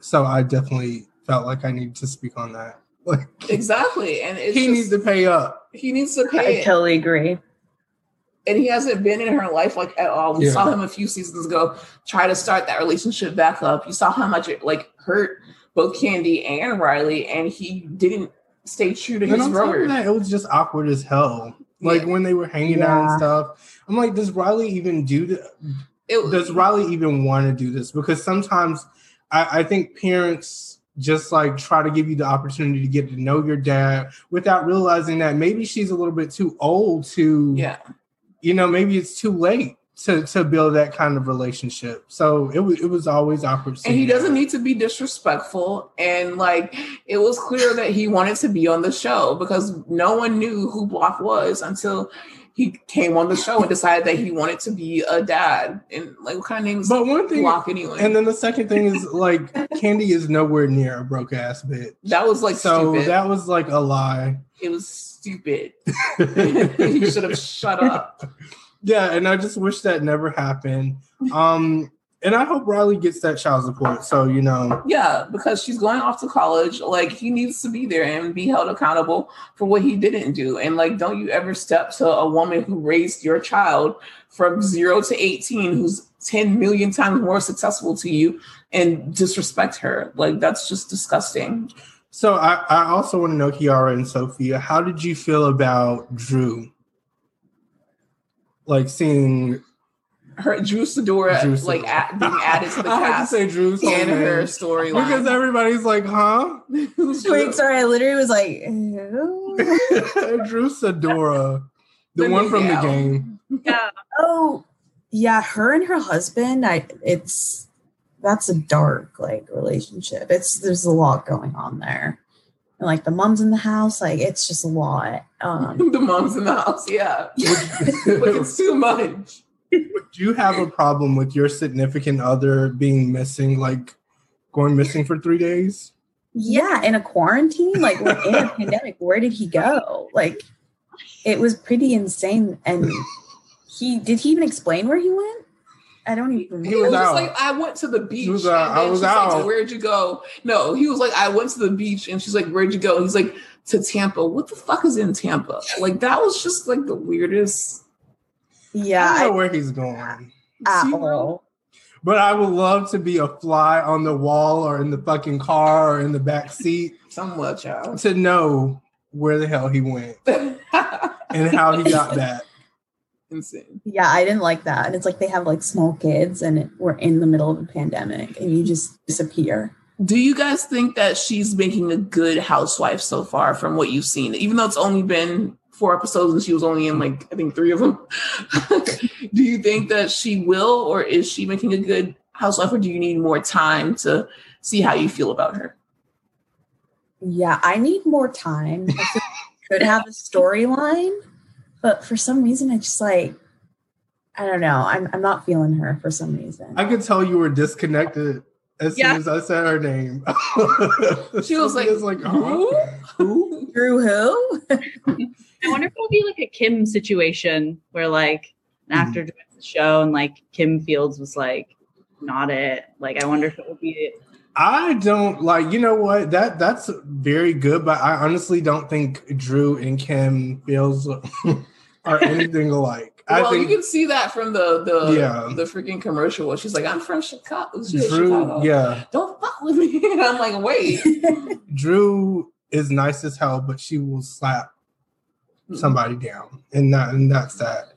So I definitely felt like I needed to speak on that. Like, exactly. And he needs to pay up. He needs to pay. I totally agree. And he hasn't been in her life like at all. We saw him a few seasons ago try to start that relationship back up. You saw how much it like hurt both Candy and Riley, and he didn't stay true to his word. It was just awkward as hell. Like when they were hanging out and stuff, I'm like, does Riley even do this? Does Riley even want to do this? Because sometimes I think parents just like try to give you the opportunity to get to know your dad without realizing that maybe she's a little bit too old to You know, maybe it's too late to build that kind of relationship. So it was always awkward. And he doesn't need to be disrespectful. And like, it was clear that he wanted to be on the show because no one knew who Block was until he came on the show and decided that he wanted to be a dad. And like, what kind of name is Block anyway? And then the second thing is like, Candy is nowhere near a broke ass bitch. That was like stupid. That was like a lie. It was stupid. You should have shut up. Yeah, and I just wish that never happened. And I hope Riley gets that child support. So, you know. Yeah, because she's going off to college. Like, he needs to be there and be held accountable for what he didn't do. And, like, don't you ever step to a woman who raised your child from 0 to 18, who's 10 million times more successful to you, and disrespect her. Like, that's just disgusting. So I also want to know, Kiara and Sophia, how did you feel about Drew? like seeing her Drew Sidora like being added to the cast. I have to say Drew's in her storyline because everybody's like, huh? Wait, sorry, I literally was like, Drew Sidora, the one from The Game. Yeah. Oh, yeah. Her and her husband. That's a dark like relationship. There's a lot going on there. And, like, the mom's in the house, like, it's just a lot. The mom's in the house, yeah. Like, it's too much. Would you have a problem with your significant other being missing, like, going missing for 3 days? Yeah, in a quarantine? Like, we're in a pandemic. Where did he go? Like, it was pretty insane. And did he even explain where he went? I don't even know. He was just like, I went to the beach. Like, where'd you go? No, he was like, I went to the beach. And she's like, where'd you go? And he's like, to Tampa. What the fuck is in Tampa? Like, that was just like the weirdest. Yeah. I don't know where he's going. At all. But I would love to be a fly on the wall or in the fucking car or in the back seat. Somewhat, child. To know where the hell he went and how he got back. Insane. Yeah, I didn't like that. And it's like they have like small kids and we're in the middle of a pandemic and you just disappear. Do you guys think that she's making a good housewife so far from what you've seen? Even though it's only been 4 episodes and she was only in like, I think 3 of them. Do you think that she will, or is she making a good housewife, or do you need more time to see how you feel about her? Yeah, I need more time. I think I could have a storyline. But for some reason, I just like, I don't know. I'm not feeling her for some reason. I could tell you were disconnected as soon as I said her name. She was like who? Drew who? I wonder if it'll be like a Kim situation where like an actor joins the show and like Kim Fields was like not it. Like I wonder if it will be it. I don't like, you know what, that's very good, but I honestly don't think Drew and Kim Fields are anything alike. Well, I think, you can see that from the freaking commercial where she's like, I'm from Chicago. Drew, yeah. Don't fuck with me. And I'm like, wait. Drew is nice as hell, but she will slap somebody down. And that's that.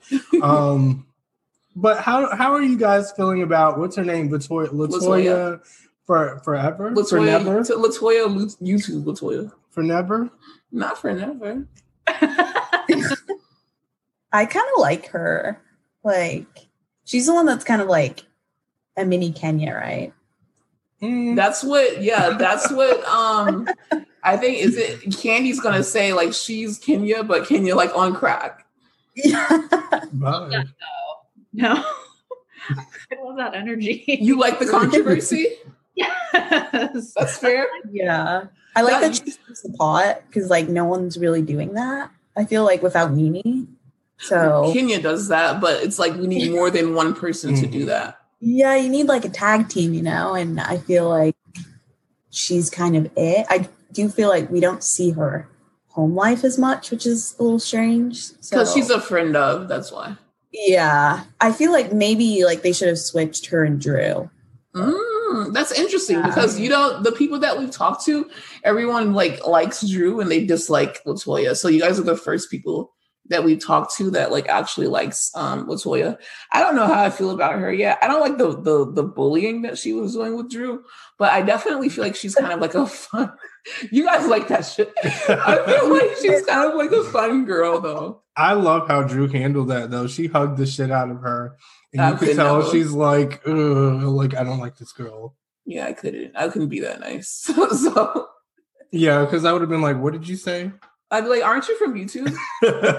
But how are you guys feeling about, what's her name? LaToya. Forever? LaToya. For never? Not for never. I kind of like her. Like, she's the one that's kind of like a mini Kenya, right? That's what I think is it Candy's gonna say like she's Kenya, but Kenya like on crack. No. I love that energy. You like the controversy? Yes. That's fair. Yeah. I like that she smokes the pot because like no one's really doing that. I feel like without Nene. So Kenya does that, but it's like we need more than one person to do that. Yeah, you need like a tag team, you know, and I feel like she's kind of it. I do feel like we don't see her home life as much, which is a little strange. Because she's a friend of, that's why. Yeah. I feel like maybe like they should have switched her and Drew. That's interesting because you know the people that we've talked to, everyone like likes Drew and they dislike LaToya. So you guys are the first people that we talked to that like actually likes LaToya. I don't know how I feel about her yet. I don't like the bullying that she was doing with Drew, but I definitely feel like she's kind of like a fun. You guys like that shit. I feel like she's kind of like a fun girl though. I love how Drew handled that though. She hugged the shit out of her. And you could tell she's like, ugh, like, I don't like this girl. Yeah, I couldn't be that nice. So. Yeah, because I would have been like, what did you say? I'd be like, aren't you from YouTube?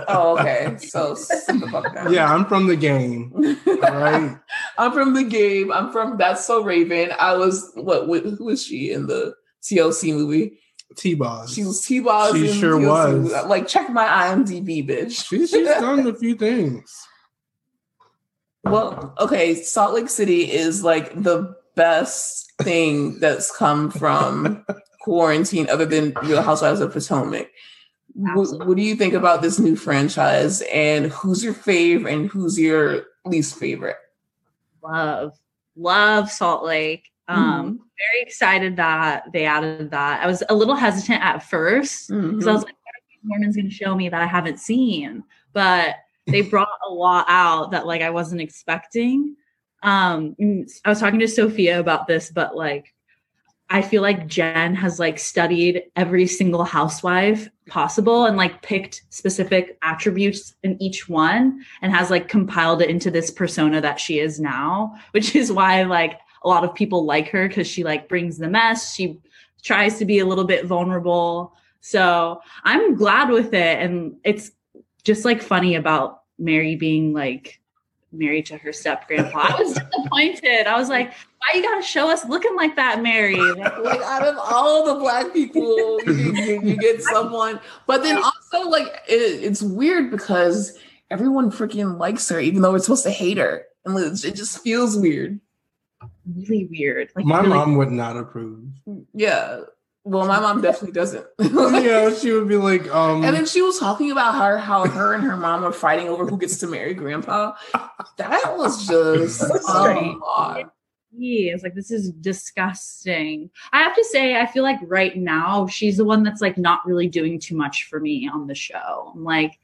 Oh, okay. So sit the fuck down. Yeah, I'm from The Game. All right. I'm from The Game. I'm from That's So Raven. I was, who was she in the TLC movie? T-Boz. She was T-Boz. She sure was. Like, check my IMDb, bitch. She's done a few things. Well, okay, Salt Lake City is like the best thing that's come from quarantine other than Real Housewives of Potomac. What do you think about this new franchise and who's your fave and who's your least favorite? Love Salt Lake. Very excited that they added that. I was a little hesitant at first because I was like, Mormon's going to show me that I haven't seen, but They brought a lot out that like I wasn't expecting. I was talking to Sophia about this, but like I feel like Jen has like studied every single housewife possible and like picked specific attributes in each one and has like compiled it into this persona that she is now, which is why like a lot of people like her, because she like brings the mess. She tries to be a little bit vulnerable. So I'm glad with it. And it's just like funny about Mary being like married to her step-grandpa. I was disappointed. I was like, why you gotta show us looking like that, Mary? Like out of all the Black people, you get someone. But then also like, it's weird because everyone freaking likes her, even though we're supposed to hate her. And it just feels weird. Really weird. Like, my mom would not approve. Yeah. Well, my mom definitely doesn't. Yeah, she would be like, And then she was talking about how her and her mom are fighting over who gets to marry grandpa. That was just odd. Yeah, it's like, this is disgusting. I have to say, I feel like right now, she's the one that's like not really doing too much for me on the show. I'm like,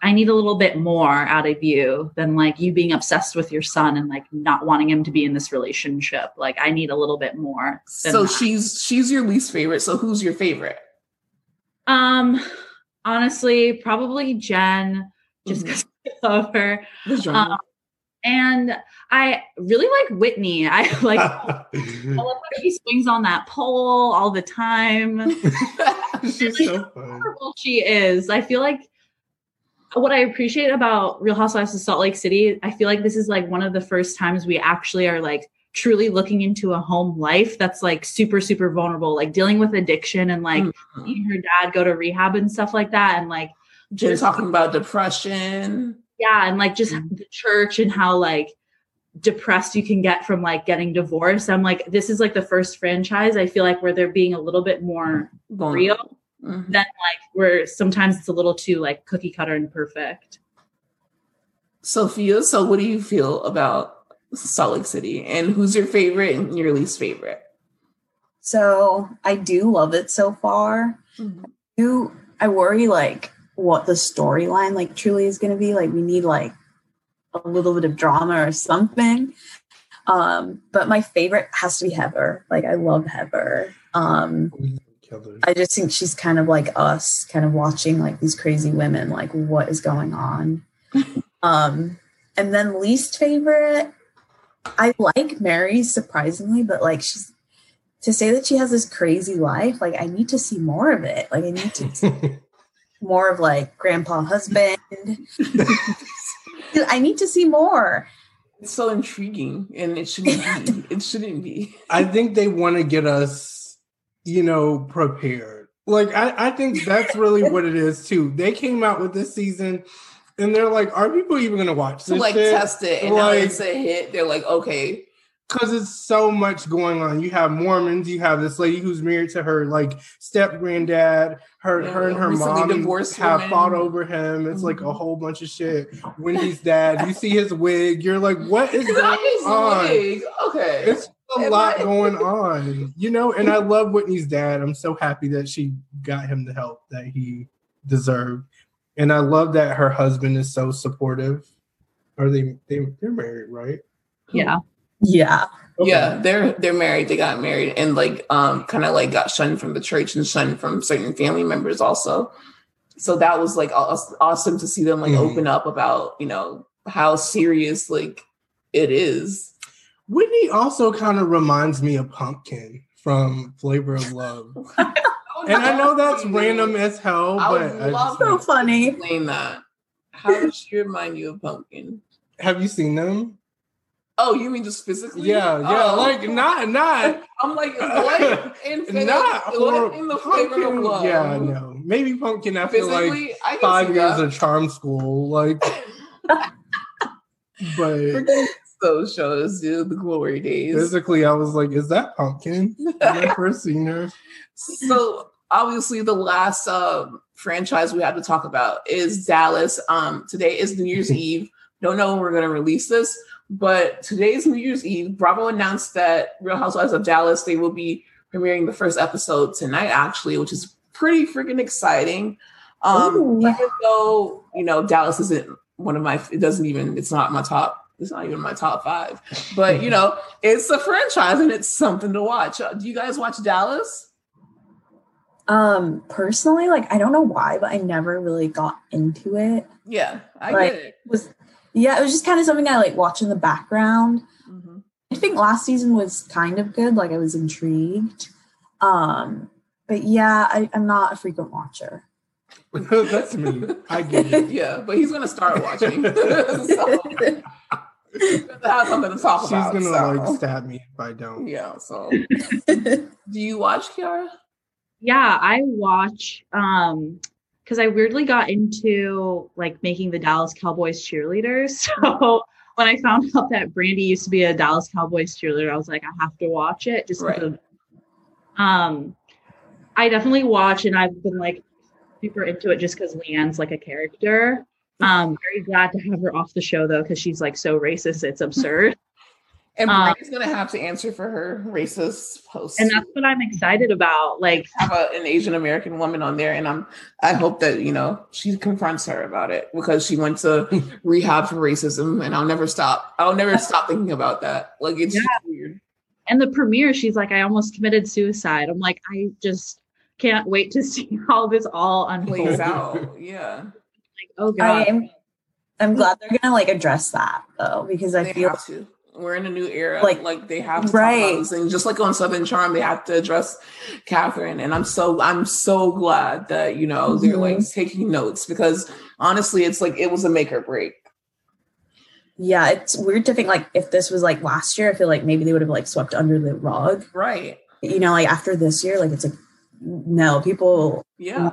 I need a little bit more out of you than like you being obsessed with your son and like not wanting him to be in this relationship. Like I need a little bit more. So that. She's your least favorite. So who's your favorite? Honestly, probably Jen, just because I love her. And I really like Whitney. I like I love how she swings on that pole all the time. She's so horrible. She is. I feel like what I appreciate about Real Housewives of Salt Lake City, I feel like this is like one of the first times we actually are like truly looking into a home life that's like super, super vulnerable, like dealing with addiction and like seeing her dad go to rehab and stuff like that. And like just talking about depression. Yeah. And like just the church and how like depressed you can get from like getting divorced. I'm like, this is like the first franchise I feel like where they're being a little bit more real. Mm-hmm. Then like where sometimes it's a little too like cookie cutter and perfect. Sophia, so what do you feel about Salt Lake City and who's your favorite and your least favorite? So I do love it so far. Mm-hmm. I worry like what the storyline like truly is going to be. Like we need like a little bit of drama or something. But my favorite has to be Heather. Like I love Heather. I just think she's kind of like us, kind of watching like these crazy women, like what is going on. And then least favorite, I like Mary surprisingly, but like she's to say that she has this crazy life. Like I need to see more of it. Like I need to see more of like grandpa husband. I need to see more. It's so intriguing and it shouldn't be. It shouldn't be. I think they want to get us, you know, prepared. Like, I think that's really what it is, too. They came out with this season, and they're like, are people even going to watch this like, shit? Test it, and like, now it's a hit. They're like, okay. Because it's so much going on. You have Mormons. You have this lady who's married to her, like, step-granddad. Her and her mom have fought over him. It's like a whole bunch of shit. When he's dad, you see his wig. You're like, what is going on? Wig. Okay. It's a lot going on, you know, and I love Whitney's dad. I'm so happy that she got him the help that he deserved. And I love that her husband is so supportive. Are they're married, right? Yeah. Yeah. Okay. Yeah, they're married. They got married and like kind of like got shunned from the church and shunned from certain family members also. So that was like awesome to see them like open up about, you know, how serious like it is. Whitney also kind of reminds me of Pumpkin from Flavor of Love. And I know that's random as hell, but it's so funny. Explain that. How does she remind you of Pumpkin? Have you seen them? Oh, you mean just physically? Yeah, like not. I'm like, what in the Flavor of Love? Yeah, I know. Maybe Pumpkin after physically, like 5 years of Charm School, like. But. Those shows, dude, the glory days. Physically, I was like, is that Pumpkin? I first seen her. So obviously the last franchise we had to talk about is Dallas. Today is New Year's Eve. Don't know when we're going to release this, but today's New Year's Eve. Bravo announced that Real Housewives of Dallas, they will be premiering the first episode tonight, actually, which is pretty freaking exciting. Even though, you know, Dallas isn't one of my, it doesn't even, it's not my top, it's not even my top five, but you know, it's a franchise and it's something to watch. Do you guys watch Dallas? Personally, like, I don't know why, but I never really got into it. Yeah, I like, get it. Yeah, it was just kind of something I like watch in the background. Mm-hmm. I think last season was kind of good. Like, I was intrigued. But yeah, I'm not a frequent watcher. That's me. I get it. Yeah, but he's gonna start watching. So, that's something to talk about. She's gonna like stab me if I don't. Yeah. So, do you watch, Kiara? Yeah, I watch. Because I weirdly got into like making the Dallas Cowboys cheerleaders. So when I found out that Brandy used to be a Dallas Cowboys cheerleader, I was like, I have to watch it. Just because. I definitely watch, and I've been like super into it just because Leanne's like a character. Very glad to have her off the show though, because she's like so racist, it's absurd. And Brandy's gonna have to answer for her racist posts, and that's what I'm excited about. Like, have an Asian American woman on there, and I hope that you know she confronts her about it, because she went to rehab for racism, and I'll never stop thinking about that. Like, it's weird. And the premiere, she's like, I almost committed suicide. I'm like, I just can't wait to see how this all unfolds out. Yeah. Like, oh god. I'm glad they're gonna like address that though, because I feel have to. We're in a new era. Like they have to talk about this thing. Just like on Southern Charm, they have to address Catherine. And I'm so glad that, you know, they're like taking notes, because honestly, it's like, it was a make or break. Yeah. It's weird to think like if this was like last year, I feel like maybe they would have like swept under the rug. Right. You know, like after this year, like it's like, no, people. Yeah.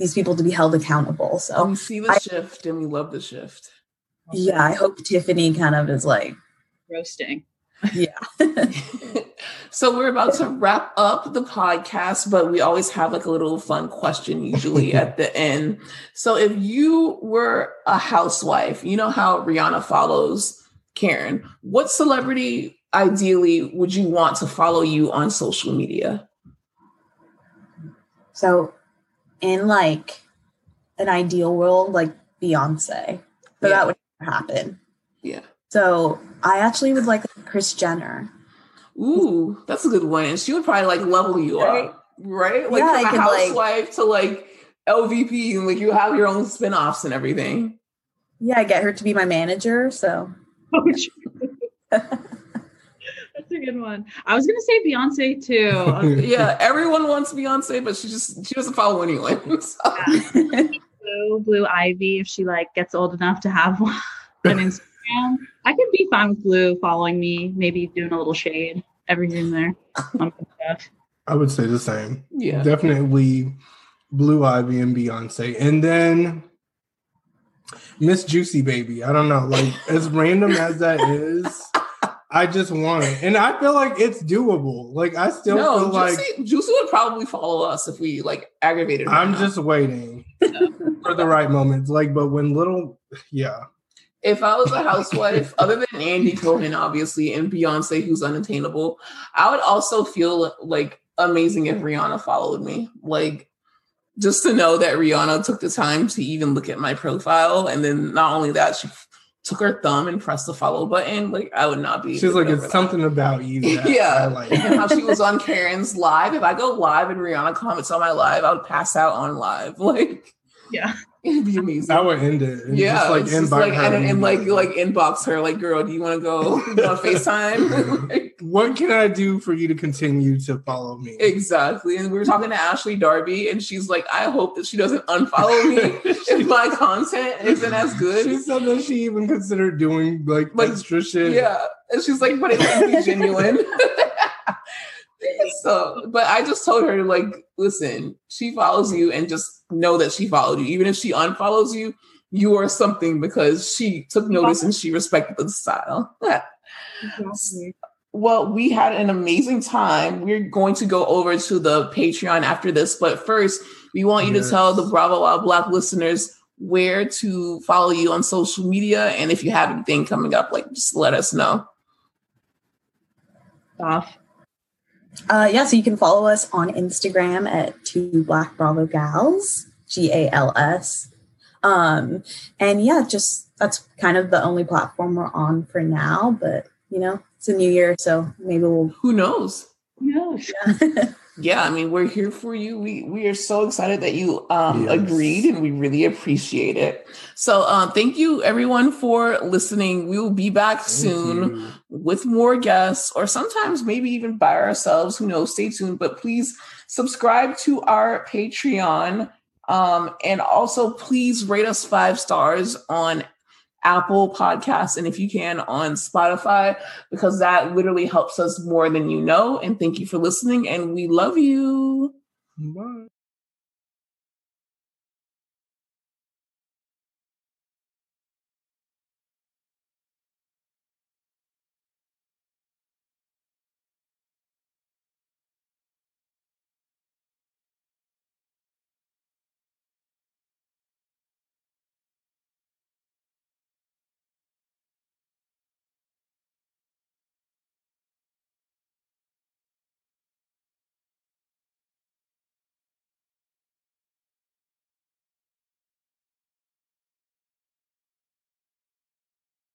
These people to be held accountable. So we see the shift and we love the shift. Yeah. I hope Tiffany kind of is like, roasting. Yeah. So we're about to wrap up the podcast, but we always have like a little fun question usually at the end. So if you were a housewife, you know how Rihanna follows Karen, what celebrity ideally would you want to follow you on social media? So in like an ideal world, like Beyonce, but that would never happen. Yeah. So I actually would like Kris Jenner. Ooh, that's a good one. And she would probably like level you up, right? Like from a housewife to like LVP, and like you have your own spinoffs and everything. Yeah, I get her to be my manager. So that's a good one. I was gonna say Beyonce too. Yeah, everyone wants Beyonce, but she doesn't follow anyone. So. Yeah. Blue Ivy, if she like gets old enough to have one. I could be fine with Blue following me, maybe doing a little shade, everything there. I would say the same. Yeah. Definitely Blue Ivy and Beyonce. And then Miss Juicy Baby. I don't know. Like, as random as that is, I just want it. And I feel like it's doable. Like, I still feel like... Juicy would probably follow us if we, like, aggravated her. I'm just waiting for the right moments. Like, but when little... Yeah. If I was a housewife, other than Andy Cohen, obviously, and Beyonce, who's unattainable, I would also feel like amazing if Rihanna followed me. Like, just to know that Rihanna took the time to even look at my profile. And then not only that, she took her thumb and pressed the follow button. Like, I would not be. She's like, it's that. Something about you. Yeah. Like. And how she was on Karen's live. If I go live and Rihanna comments on my live, I would pass out on live. Like, yeah. It'd be amazing. I would end it. Just inbox her. Like, girl, do you want to go on FaceTime? Like, what can I do for you to continue to follow me? Exactly. And we were talking to Ashley Darby, and she's like, I hope that she doesn't unfollow me if my content isn't as good. She said that she even considered doing like extra shit. Yeah. And she's like, but it won't be genuine. So, but I just told her, like, listen, she follows you, and just know that she followed you. Even if she unfollows you, you are something, because she took notice and she respected the style. Exactly. Well, we had an amazing time. We're going to go over to the Patreon after this, but first, we want you to tell the Bravo Wild Black listeners where to follow you on social media, and if you have anything coming up, like, just let us know. So you can follow us on Instagram at Two Black Bravo Gals, G-A-L-S. And yeah, just that's kind of the only platform we're on for now. But, you know, it's a new year, so maybe we'll... Who knows? Who knows? Yeah. Yeah, I mean, we're here for you. We are so excited that you agreed, and we really appreciate it. So thank you, everyone, for listening. We will be back soon with more guests, or sometimes maybe even by ourselves. Who knows? Stay tuned. But please subscribe to our Patreon. And also, please rate us 5 stars on Apple Podcasts, and if you can on Spotify, because that literally helps us more than you know. And thank you for listening, and we love you. Bye.